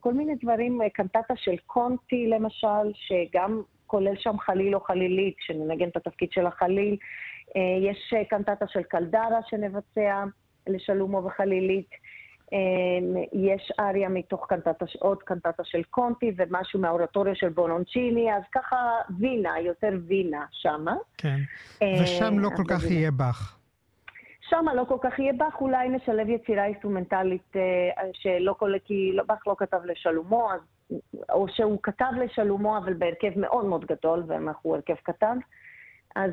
כל מיני דברים, קנטטה של קונטי למשל, שגם כולל שם חליל או חלילית, שננגן את התפקיד של החליל. יש קנטטה של קלדרה שנבצע לשלומו וחלילית. יש אריה מתוך קנטטה, עוד קנטטה של קונטי, ומשהו מהאורטוריו של בונונצ'יני, אז ככה וינה, יותר וינה שמה. כן, ושם לא כל כך יהיה בך. שם לא כל כך יהיה בך, אולי נשלב יצירה אינסטרומנטלית שלא כל... כי בך לא כתב לשלומו, או שהוא כתב לשלומו, אבל בהרכב מאוד מאוד גדול, ואנחנו הרכב קטן. אז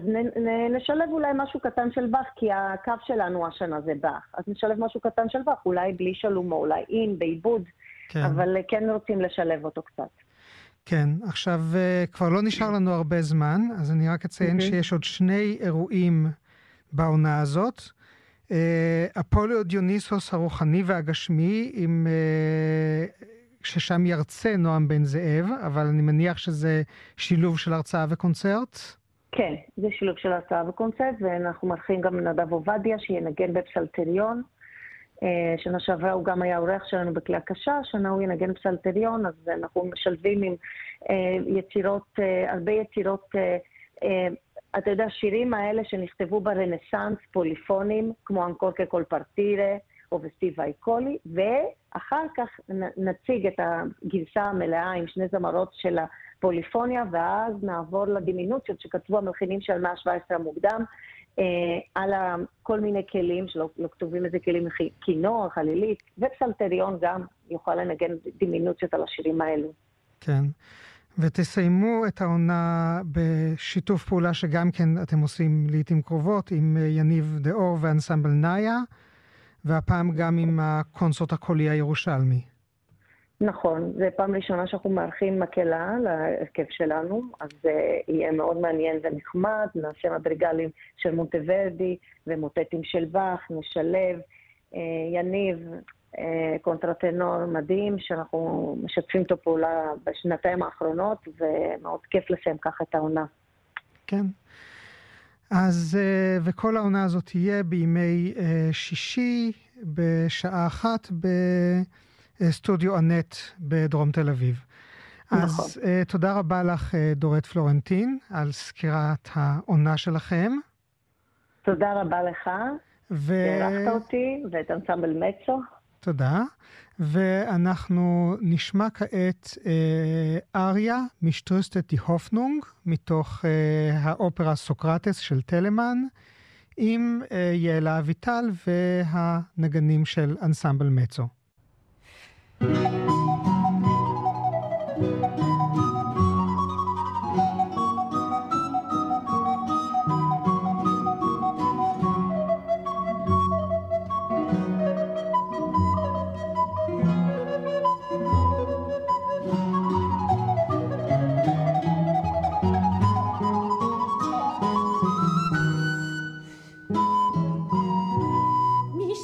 נשלב אולי משהו קטן של בך, כי הקו שלנו השנה זה בך. אז נשלב משהו קטן של בך, אולי בלי שלומו, אולי עם, בעיבוד, כן. אבל כן רוצים לשלב אותו קצת. כן, עכשיו כבר לא נשאר לנו הרבה זמן, אז אני רק אציין שיש עוד שני אירועים בעונה הזאת. אפוליו דיוניסוס הרוחני והגשמי, עם... ששם ירצה נועם בן זאב, אבל אני מניח שזה שילוב של הרצאה וקונצרט. כן, זה שילוב של הרצאה וקונצרט, ואנחנו מלכים גם נדב עובדיה, שינגן בפסלטריון. שנה שעברה הוא גם היה עורך שלנו בכלי הקשה, שנה הוא ינגן בפסלטריון, אז אנחנו משלבים עם יצירות, הרבה יצירות, אתה יודע, שירים האלה שנכתבו ברנסנס, פוליפונים, כמו אנקור ככל פרטירה, או וסטיבה איקולי, ואחר כך נציג את הגרסה המלאה עם שני זמרות של הפוליפוניה, ואז נעבור לדמינוציות שכתבו המלחינים של מאה ה-שבע עשרה המוקדם, אה, על כל מיני כלים, שלא לא כתובים איזה כלים, כינור, חלילית, ופסלטריון גם יוכל לנגן דמינוציות על השירים האלו. כן, ותסיימו את העונה בשיתוף פעולה שגם כן אתם עושים לעתים קרובות, עם יניב דאור ואנסמבל נאיה, והפעם גם עם הקונסרט הקולי הירושלמי. נכון, זה פעם ראשונה שאנחנו מארחים מקהלה להרכב שלנו, אז זה יהיה מאוד מעניין ונחמד, נעשה מדרגלים של מונטוורדי ומוטטים של באך, נשלב, יניב, קונטרטנור מדהים, שאנחנו משתפים את הפעולה בשנתיים האחרונות, ומאוד כיף לסיים ככה את העונה. כן. אז, וכל העונה הזאת תהיה בימי שישי, בשעה אחת, בסטודיו אנט בדרום תל אביב. נכון. אז תודה רבה לך, דורת פלורנטין, על סקירת העונה שלכם. תודה רבה לך, שערכת אותי, ואת אנסמבל מצו. תודה, ואנחנו נשמע כעת אריה משטרוסטט די הופנונג, מתוך האופרה סוקרטס של טלמן, עם יעל אביטל והנגנים של אנסמבל מצו.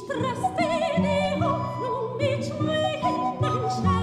Stress, baby, hope no bitch, my head,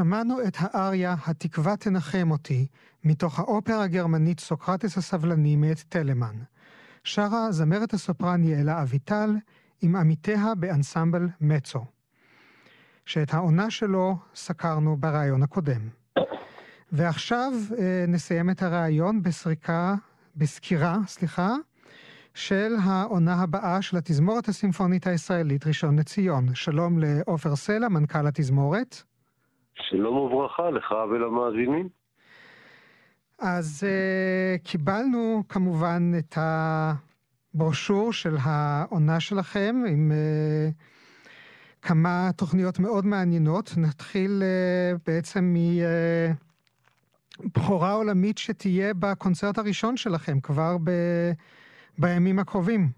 שמענו את האריה "התקווה תנחם אותי" מתוך האופרה הגרמנית סוקרטס הסבלני מאת טלמן. שרה זמרת הסופרן יעל אביטל עם עמיתיה באנסמבל מצו. שאת העונה שלו סקרנו ברעיון הקודם. ועכשיו נסיים את הרעיון בסריקה, בסקירה, סליחה, של העונה הבאה של התזמורת הסימפונית הישראלית ראשון לציון. שלום לאופר סלע, מנכ"ל התזמורת. שלום וברכה לך ולמאזינים. אז uh, קיבלנו כמובן את הברושור של העונה שלכם עם uh, כמה תוכניות מאוד מעניינות. נתחיל uh, בעצם מבחורה uh, עולמית שתהיה בקונצרט הראשון שלכם כבר ב... בימים הקרובים.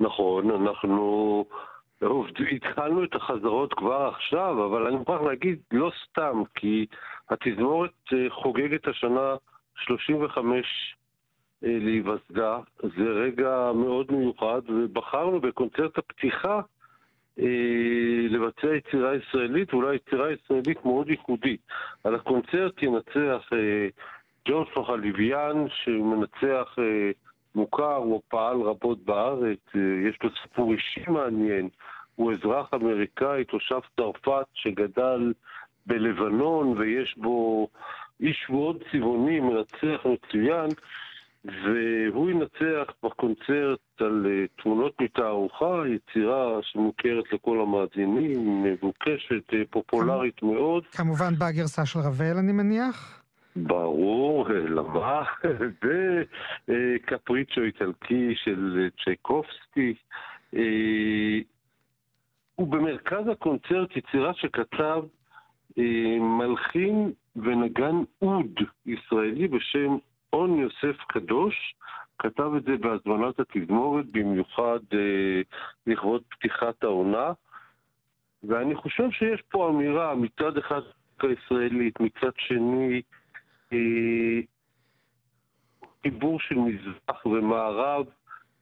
נכון, אנחנו התחלנו את החזרות כבר עכשיו, אבל אני מוכרח להגיד לא סתם, כי התזמורת חוגגת השנה שלושים וחמש להיווסדה, זה רגע מאוד מיוחד, ובחרנו בקונצרט הפתיחה לבצע יצירה ישראלית, ואולי יצירה ישראלית מאוד ייחודית. על הקונצרט ינצח ג'ון פחליביאן, שמנצח מוכר, הוא פעל רבות בארץ, יש לו סיפור אישי מעניין, הוא אזרח אמריקאי, תושב צרפת שגדל בלבנון, ויש בו איש מאוד צבעוני, מנצח מצוין, והוא ינצח בקונצרט על תמונות מתערוכה, יצירה שמוכרת לכל המאזינים, מבוקשת, פופולרית מאוד. כמובן בגרסה של רבל, אני מניח. ברור, למה? בקפריצ'ו איטלקי של צ'ייקובסקי. ובמרכז הקונצרט יצירה שכתב מלחין ונגן עוד ישראלי בשם און יוסף קדוש. כתב את זה בהזמנת התזמורת, במיוחד לכבוד פתיחת העונה. ואני חושב שיש פה אמירה מצד אחד ישראלית, מצד שני חיבור של מזרח ומערב,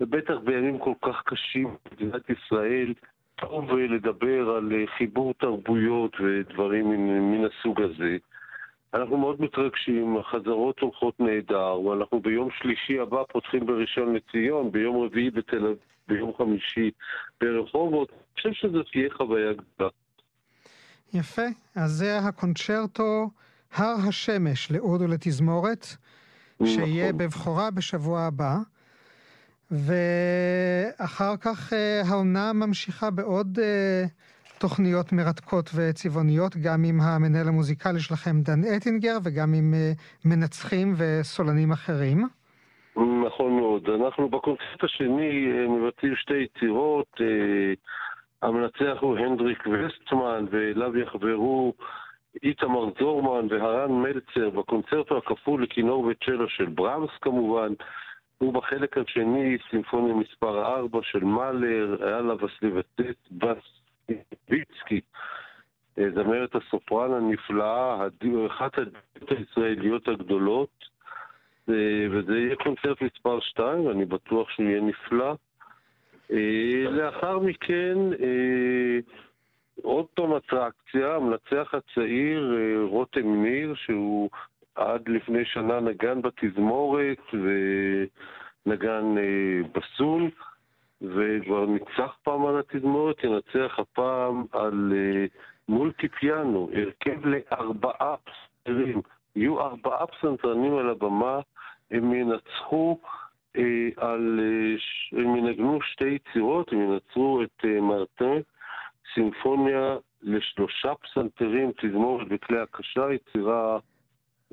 ובטח בימים כל כך קשים במדינת ישראל, טוב לדבר על חיבור תרבויות ודברים מן הסוג הזה. אנחנו מאוד מתרגשים, החזרות הולכות נהדר, ואנחנו ביום שלישי הבא פותחים בראשון לציון, ביום רביעי בתל אביב, ביום חמישי ברחובות. אני חושב שזו תהיה חוויה גדולה. יפה, אז זה הקונצ'רטו הר השמש לאוד ולתזמורת, שיהיה בבחורה בשבוע הבא, ואחר כך העונה ממשיכה בעוד תוכניות מרתקות וצבעוניות, גם עם המנהל המוזיקלי שלכם דן אטינגר, וגם עם מנצחים וסולנים אחרים. נכון מאוד, אנחנו בקונצרט השני מבצעים שתי יצירות, המנצח הוא הנדריק וסטמן, ואליו יחברו איתמר זורמן והרן מלצר בקונצרטו הכפול לכינור וצ'לו של ברמס כמובן, ובחלק השני סימפוניה מספר ארבע של מאלר, היה לה וסליבטט בסביצקי, זמרת הסופרן הנפלאה, אחת הדמויות הישראליות הגדולות, וזה יהיה קונצרט מספר שתיים, אני בטוח שהוא יהיה נפלא. לאחר מכן עוד פעם אטרקציה, המנצח הצעיר רותם ניר, שהוא עד לפני שנה נגן בתזמורת ונגן בסול, וכבר ניצח פעם על התזמורת, ינצח הפעם על מולטי פיאנו, הרכב לארבעה פסנתרנים, יהיו ארבעה פסנתרנים על הבמה, הם ינצחו על, הם ינגנו שתי יצירות, הם ינצרו את מרטן, סימפוניה לשלושה פסנתרים, תזמורת בכלי הקשה, יצירה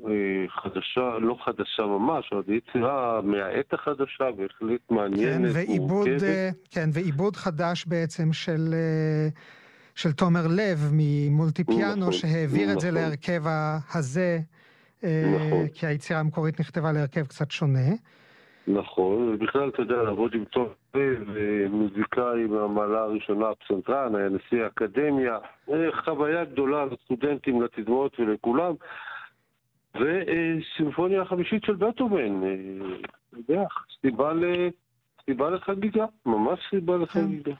אה, חדשה, לא חדשה ממש, אבל יצירה מהעת החדשה, בהחלט מעניינת. כן, ועיבוד, אה, כן, ועיבוד חדש בעצם של, אה, של תומר לב ממולטיפיאנו, נכון, שהעביר נכון. את זה להרכב הזה, אה, נכון. כי היצירה המקורית נכתבה להרכב קצת שונה. נכון, ובכלל אתה יודע לעבוד עם טוב ומוזיקאי מהמעלה הראשונה, הפסנתרן, היה נשיא האקדמיה, חוויה גדולה לסטודנטים, לתזמורת ולכולם, וסימפוניה החמישית של בטהובן, סיבה, סיבה לחגיגה, ממש סיבה לחגיגה.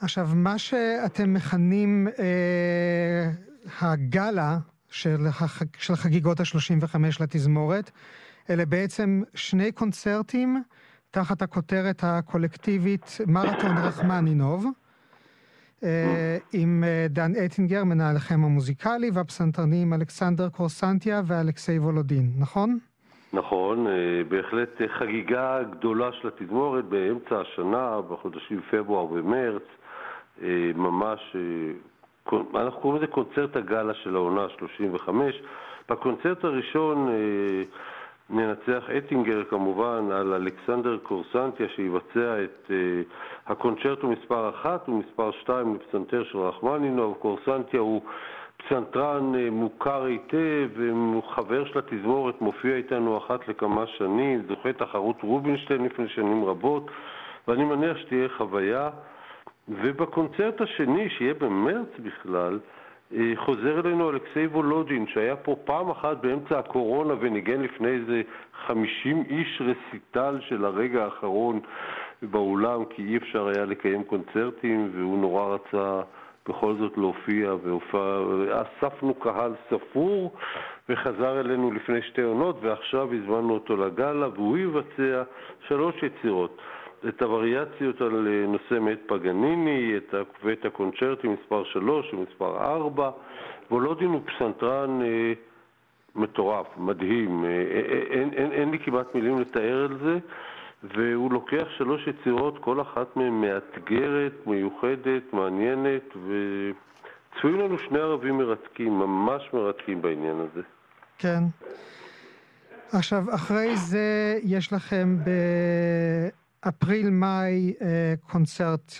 עכשיו, מה שאתם מכנים אה, הגלה של, הח... של חגיגות ה-שלושים וחמש לתזמורת, אלה בעצם שני קונצרטים תחת הכותרת הקולקטיבית מרתון רחמנינוב, עם דן אטינגר, מנהלכם המוזיקלי, והפסנתרנים אלכסנדר קורסנטיה ואלכסי וולודין, נכון? נכון, בהחלט חגיגה גדולה של התזמורת באמצע השנה, בחודשים פברואר ומרץ, ממש, אנחנו קוראים לזה קונצרט הגאלה של העונה שלושים וחמש. בקונצרט הראשון ננצח אטינגר כמובן על אלכסנדר קורסנטיה שיבצע את uh, הקונצ'רטו מספר אחת ומספר שתיים לפסנתר של רחמנינוב. קורסנטיה הוא פסנתרן uh, מוכר היטב וחבר של התזמורת, מופיע איתנו אחת לכמה שנים, זוכה תחרות רובינשטיין לפני שנים רבות, ואני מניח שתהיה חוויה. ובקונצרט השני שיהיה במרץ בכלל, חוזר אלינו אלכסי וולודין, שהיה פה פעם אחת באמצע הקורונה וניגן לפני איזה חמישים איש רסיטל של הרגע האחרון באולם, כי אי אפשר היה לקיים קונצרטים, והוא נורא רצה בכל זאת להופיע, ואספנו קהל ספור, וחזר אלינו לפני שתי עונות, ועכשיו הזמנו אותו לגלה, והוא יבצע שלוש יצירות. את הווריאציות על נושא מאת פגניני, את ואת הקונצ'רטים מספר שלוש ומספר ארבע. וולודין הוא פסנתרן אה, מטורף, מדהים, אה, אין, אין, אין לי כמעט מילים לתאר על זה, והוא לוקח שלוש יצירות, כל אחת מהן מאתגרת, מיוחדת, מעניינת, וצפויים לנו שני ערבים מרתקים, ממש מרתקים בעניין הזה. כן. עכשיו, אחרי זה יש לכם ב... אפריל-מאי קונצרט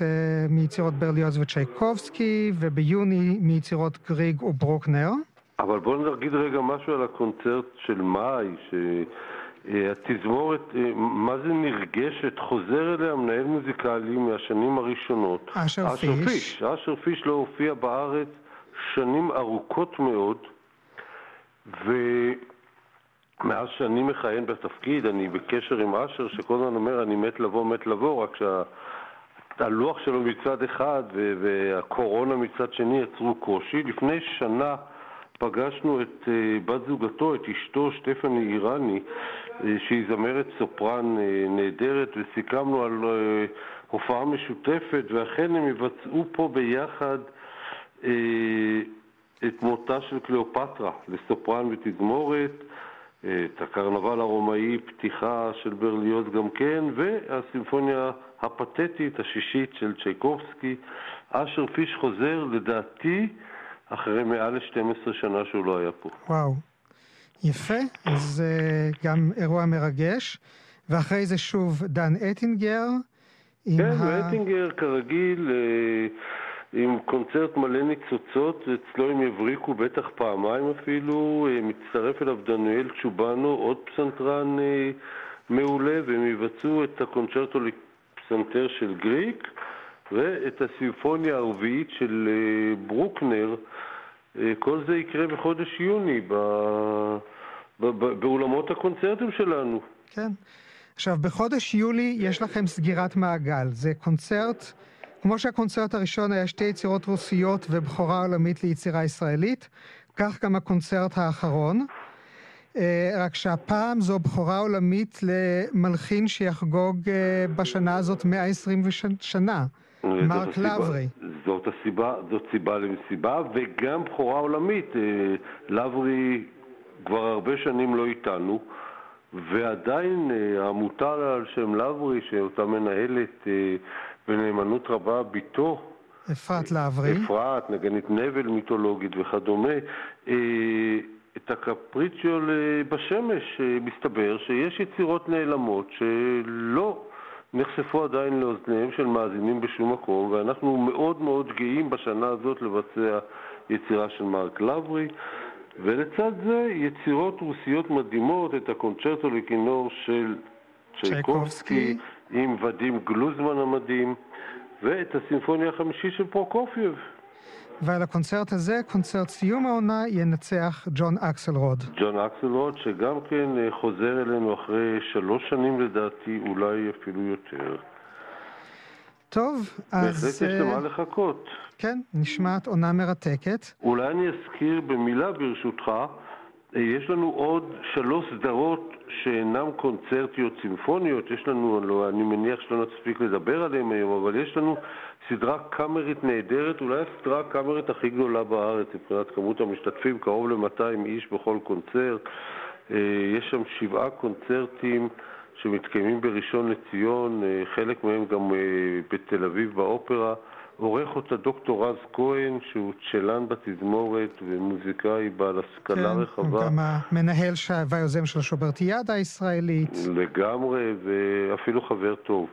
מיצירות ברליוז וצ'ייקובסקי, וביוני מיצירות גריג וברוקנר. אבל בואו נגיד רגע משהו על הקונצרט של מאי, שהתזמורת, מה זה נרגשת, חוזר אליה מנהל מוזיקלי מהשנים הראשונות. אשר פיש. אשר פיש לא הופיע בארץ שנים ארוכות מאוד, ו... מאז שאני מכהן בתפקיד, אני בקשר עם אשר, שכל הזמן אומר, אני מת לבוא, מת לבוא, רק שהלוח שלו מצד אחד והקורונה מצד שני יצרו קושי. לפני שנה פגשנו את בת זוגתו, את אשתו, שטפני איראני, שהיא זמרת סופרן נהדרת, וסיכמנו על הופעה משותפת, ואכן הם יבצעו פה ביחד את מותה של קליאופטרה, לסופרן ותזמורת, את הקרנבל הרומאי, פתיחה של ברליוז גם כן, והסימפוניה הפתטית השישית של צ'ייקובסקי. אשר פיש חוזר, לדעתי, אחרי מעל שתים עשרה שנה שהוא לא היה פה. וואו, יפה, אז גם אירוע מרגש. ואחרי זה שוב דן אטינגר. כן, ה... אטינגר כרגיל... עם קונצרט מלא ניצוצות, אצלו הם יבריקו בטח פעמיים אפילו, מצטרף אליו דניאל צ'ובאנו, עוד פסנתרן מעולה, והם יבצעו את הקונצרטו לפסנתר של גריק, ואת הסימפוניה הרביעית של ברוקנר. כל זה יקרה בחודש יוני, ב... ב... ב... באולמות הקונצרטים שלנו. כן. עכשיו, בחודש יולי יש לכם סגירת מעגל, זה קונצרט... כמו שהקונצרט הראשון היה שתי יצירות רוסיות ובחורה עולמית ליצירה ישראלית, כך גם הקונצרט האחרון, רק שהפעם זו בחורה עולמית למלחין שיחגוג בשנה הזאת מאה ועשרים שנה, מרק לברי. זאת הסיבה, זאת סיבה למסיבה, וגם בחורה עולמית. לברי כבר הרבה שנים לא איתנו, ועדיין העמותה על שם לברי, שאותה מנהלת... ונאמנות רבה ביתו אפרת לעברי, אפרת, נגנית נבל מיתולוגית וכדומה, את הקפריצ'יו בשמש. מסתבר שיש יצירות נעלמות שלא נחשפו עדיין לאוזניהם של מאזינים בשום מקום, ואנחנו מאוד מאוד גאים בשנה הזאת לבצע יצירה של מרק לעברי, ולצד זה יצירות רוסיות מדהימות, את הקונצ'רטו לכינור של צ'ייקובסקי עם ודים גלוזמן המדהים, ואת הסימפוניה החמישית של פרוקופיוב. ועל הקונצרט הזה, קונצרט סיום העונה, ינצח ג'ון אקסלרוד. ג'ון אקסלרוד, שגם כן חוזר אלינו אחרי שלוש שנים לדעתי, אולי אפילו יותר. טוב, אז... בהחלט יש למה לחכות. כן, נשמעת עונה מרתקת. אולי אני אזכיר במילה ברשותך, יש לנו עוד שלוש סדרות שאינם קונצרטיות סימפוניות, יש לנו, לא, אני מניח שלא נספיק לדבר עליהם היום, אבל יש לנו סדרה קאמרית נהדרת, אולי הסדרה הקאמרית הכי גדולה בארץ, מבחינת כמות המשתתפים, קרוב ל-מאתיים איש בכל קונצרט. יש שם שבעה קונצרטים שמתקיימים בראשון לציון, חלק מהם גם בתל אביב באופרה. עורך אותה דוקטור רז כהן, שהוא צ'לן בתזמורת ומוזיקאי בעל השכלה כן, רחבה. כן, גם המנהל והיוזם של השוברטיאדה הישראלית. לגמרי, ואפילו חבר טוב.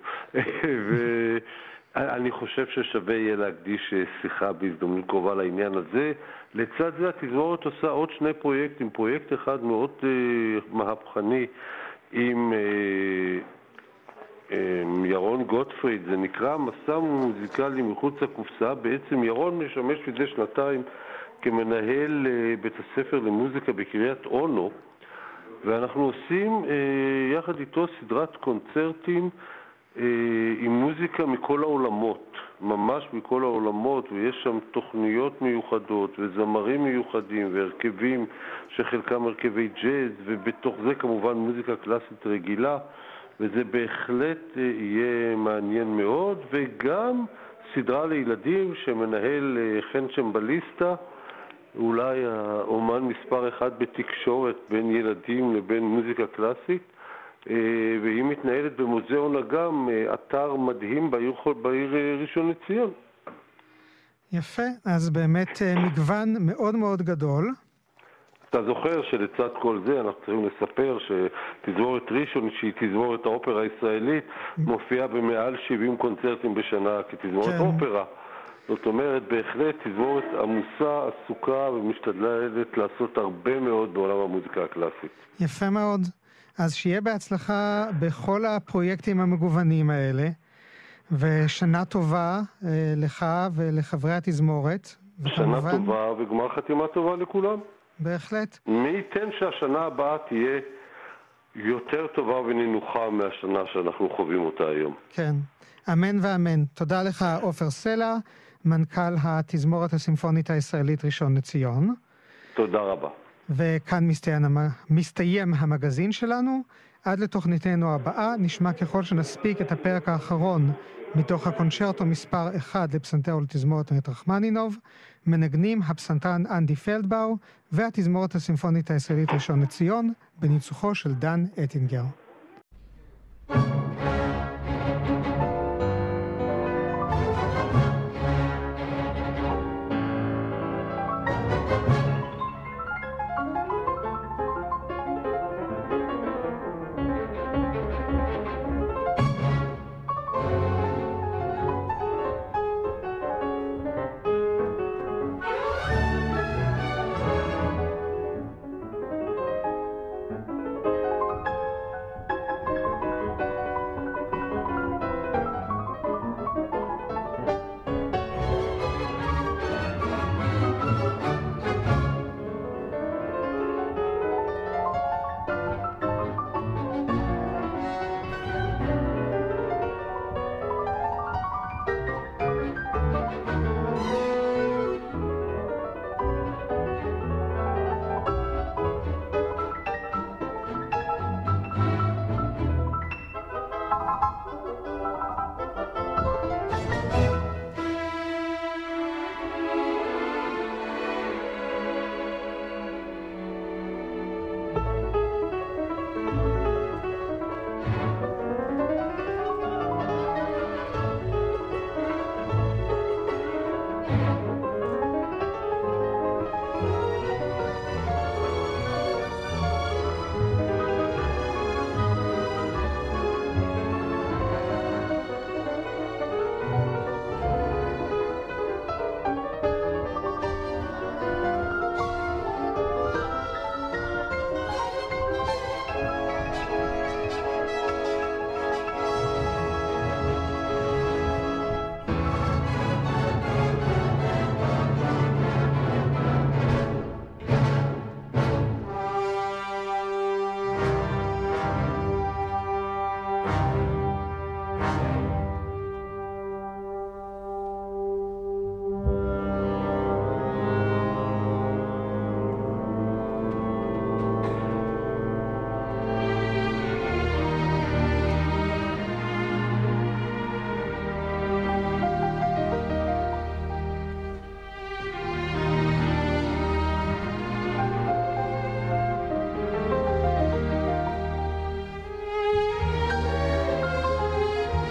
ואני חושב ששווה יהיה להקדיש שיחה בהזדמנות קרובה לעניין הזה. לצד זה התזמורת עושה עוד שני פרויקטים. פרויקט אחד מאוד uh, מהפכני עם... Uh, ירון גוטפריד, זה נקרא מסע מוזיקלי מחוץ לקופסה. בעצם ירון משמש מדי שנתיים כמנהל בית הספר למוזיקה בקריית אונו, ואנחנו עושים יחד איתו סדרת קונצרטים עם מוזיקה מכל העולמות, ממש מכל העולמות, ויש שם תוכניות מיוחדות וזמרים מיוחדים והרכבים שחלקם הרכבי ג'אז, ובתוך זה כמובן מוזיקה קלאסית רגילה, וזה בהחלט יהיה מעניין מאוד, וגם סדרה לילדים שמנהל חן צ'מבליסטה, אולי האומן מספר אחד בתקשורת בין ילדים לבין מוזיקה קלאסית, והיא מתנהלת במוזיאון אגם, אתר מדהים בעיר, בעיר ראשון לציון. יפה, אז באמת מגוון מאוד מאוד גדול. אתה זוכר שלצד כל זה אנחנו צריכים לספר שתזמורת ראשון, שהיא תזמורת האופרה הישראלית, מופיעה במעל שבעים קונצרטים בשנה כתזמורת אופרה. זאת אומרת, בהחלט תזמורת עמוסה, עסוקה ומשתדלת לעשות הרבה מאוד בעולם המוזיקה הקלאסית. יפה מאוד. אז שיהיה בהצלחה בכל הפרויקטים המגוונים האלה, ושנה טובה לך ולחברי התזמורת. שנה טובה וגמר חתימה טובה לכולם. בהחלט. מי ייתן שהשנה הבאה תהיה יותר טובה ונינוחה מהשנה שאנחנו חווים אותה היום. כן. אמן ואמן. תודה לך, עופר סלע, מנכ"ל התזמורת הסימפונית הישראלית ראשון לציון. תודה רבה. וכאן מסתיים, מסתיים המגזין שלנו. עד לתוכניתנו הבאה נשמע ככל שנספיק את הפרק האחרון מתוך הקונצ'רטו מספר אחד לפסנתר ולתזמורת נתן רחמנינוב, מנגנים הפסנתרן אנדי פלדבאו והתזמורת הסימפונית הישראלית ראשון לציון בניצוחו של דן אטינגר.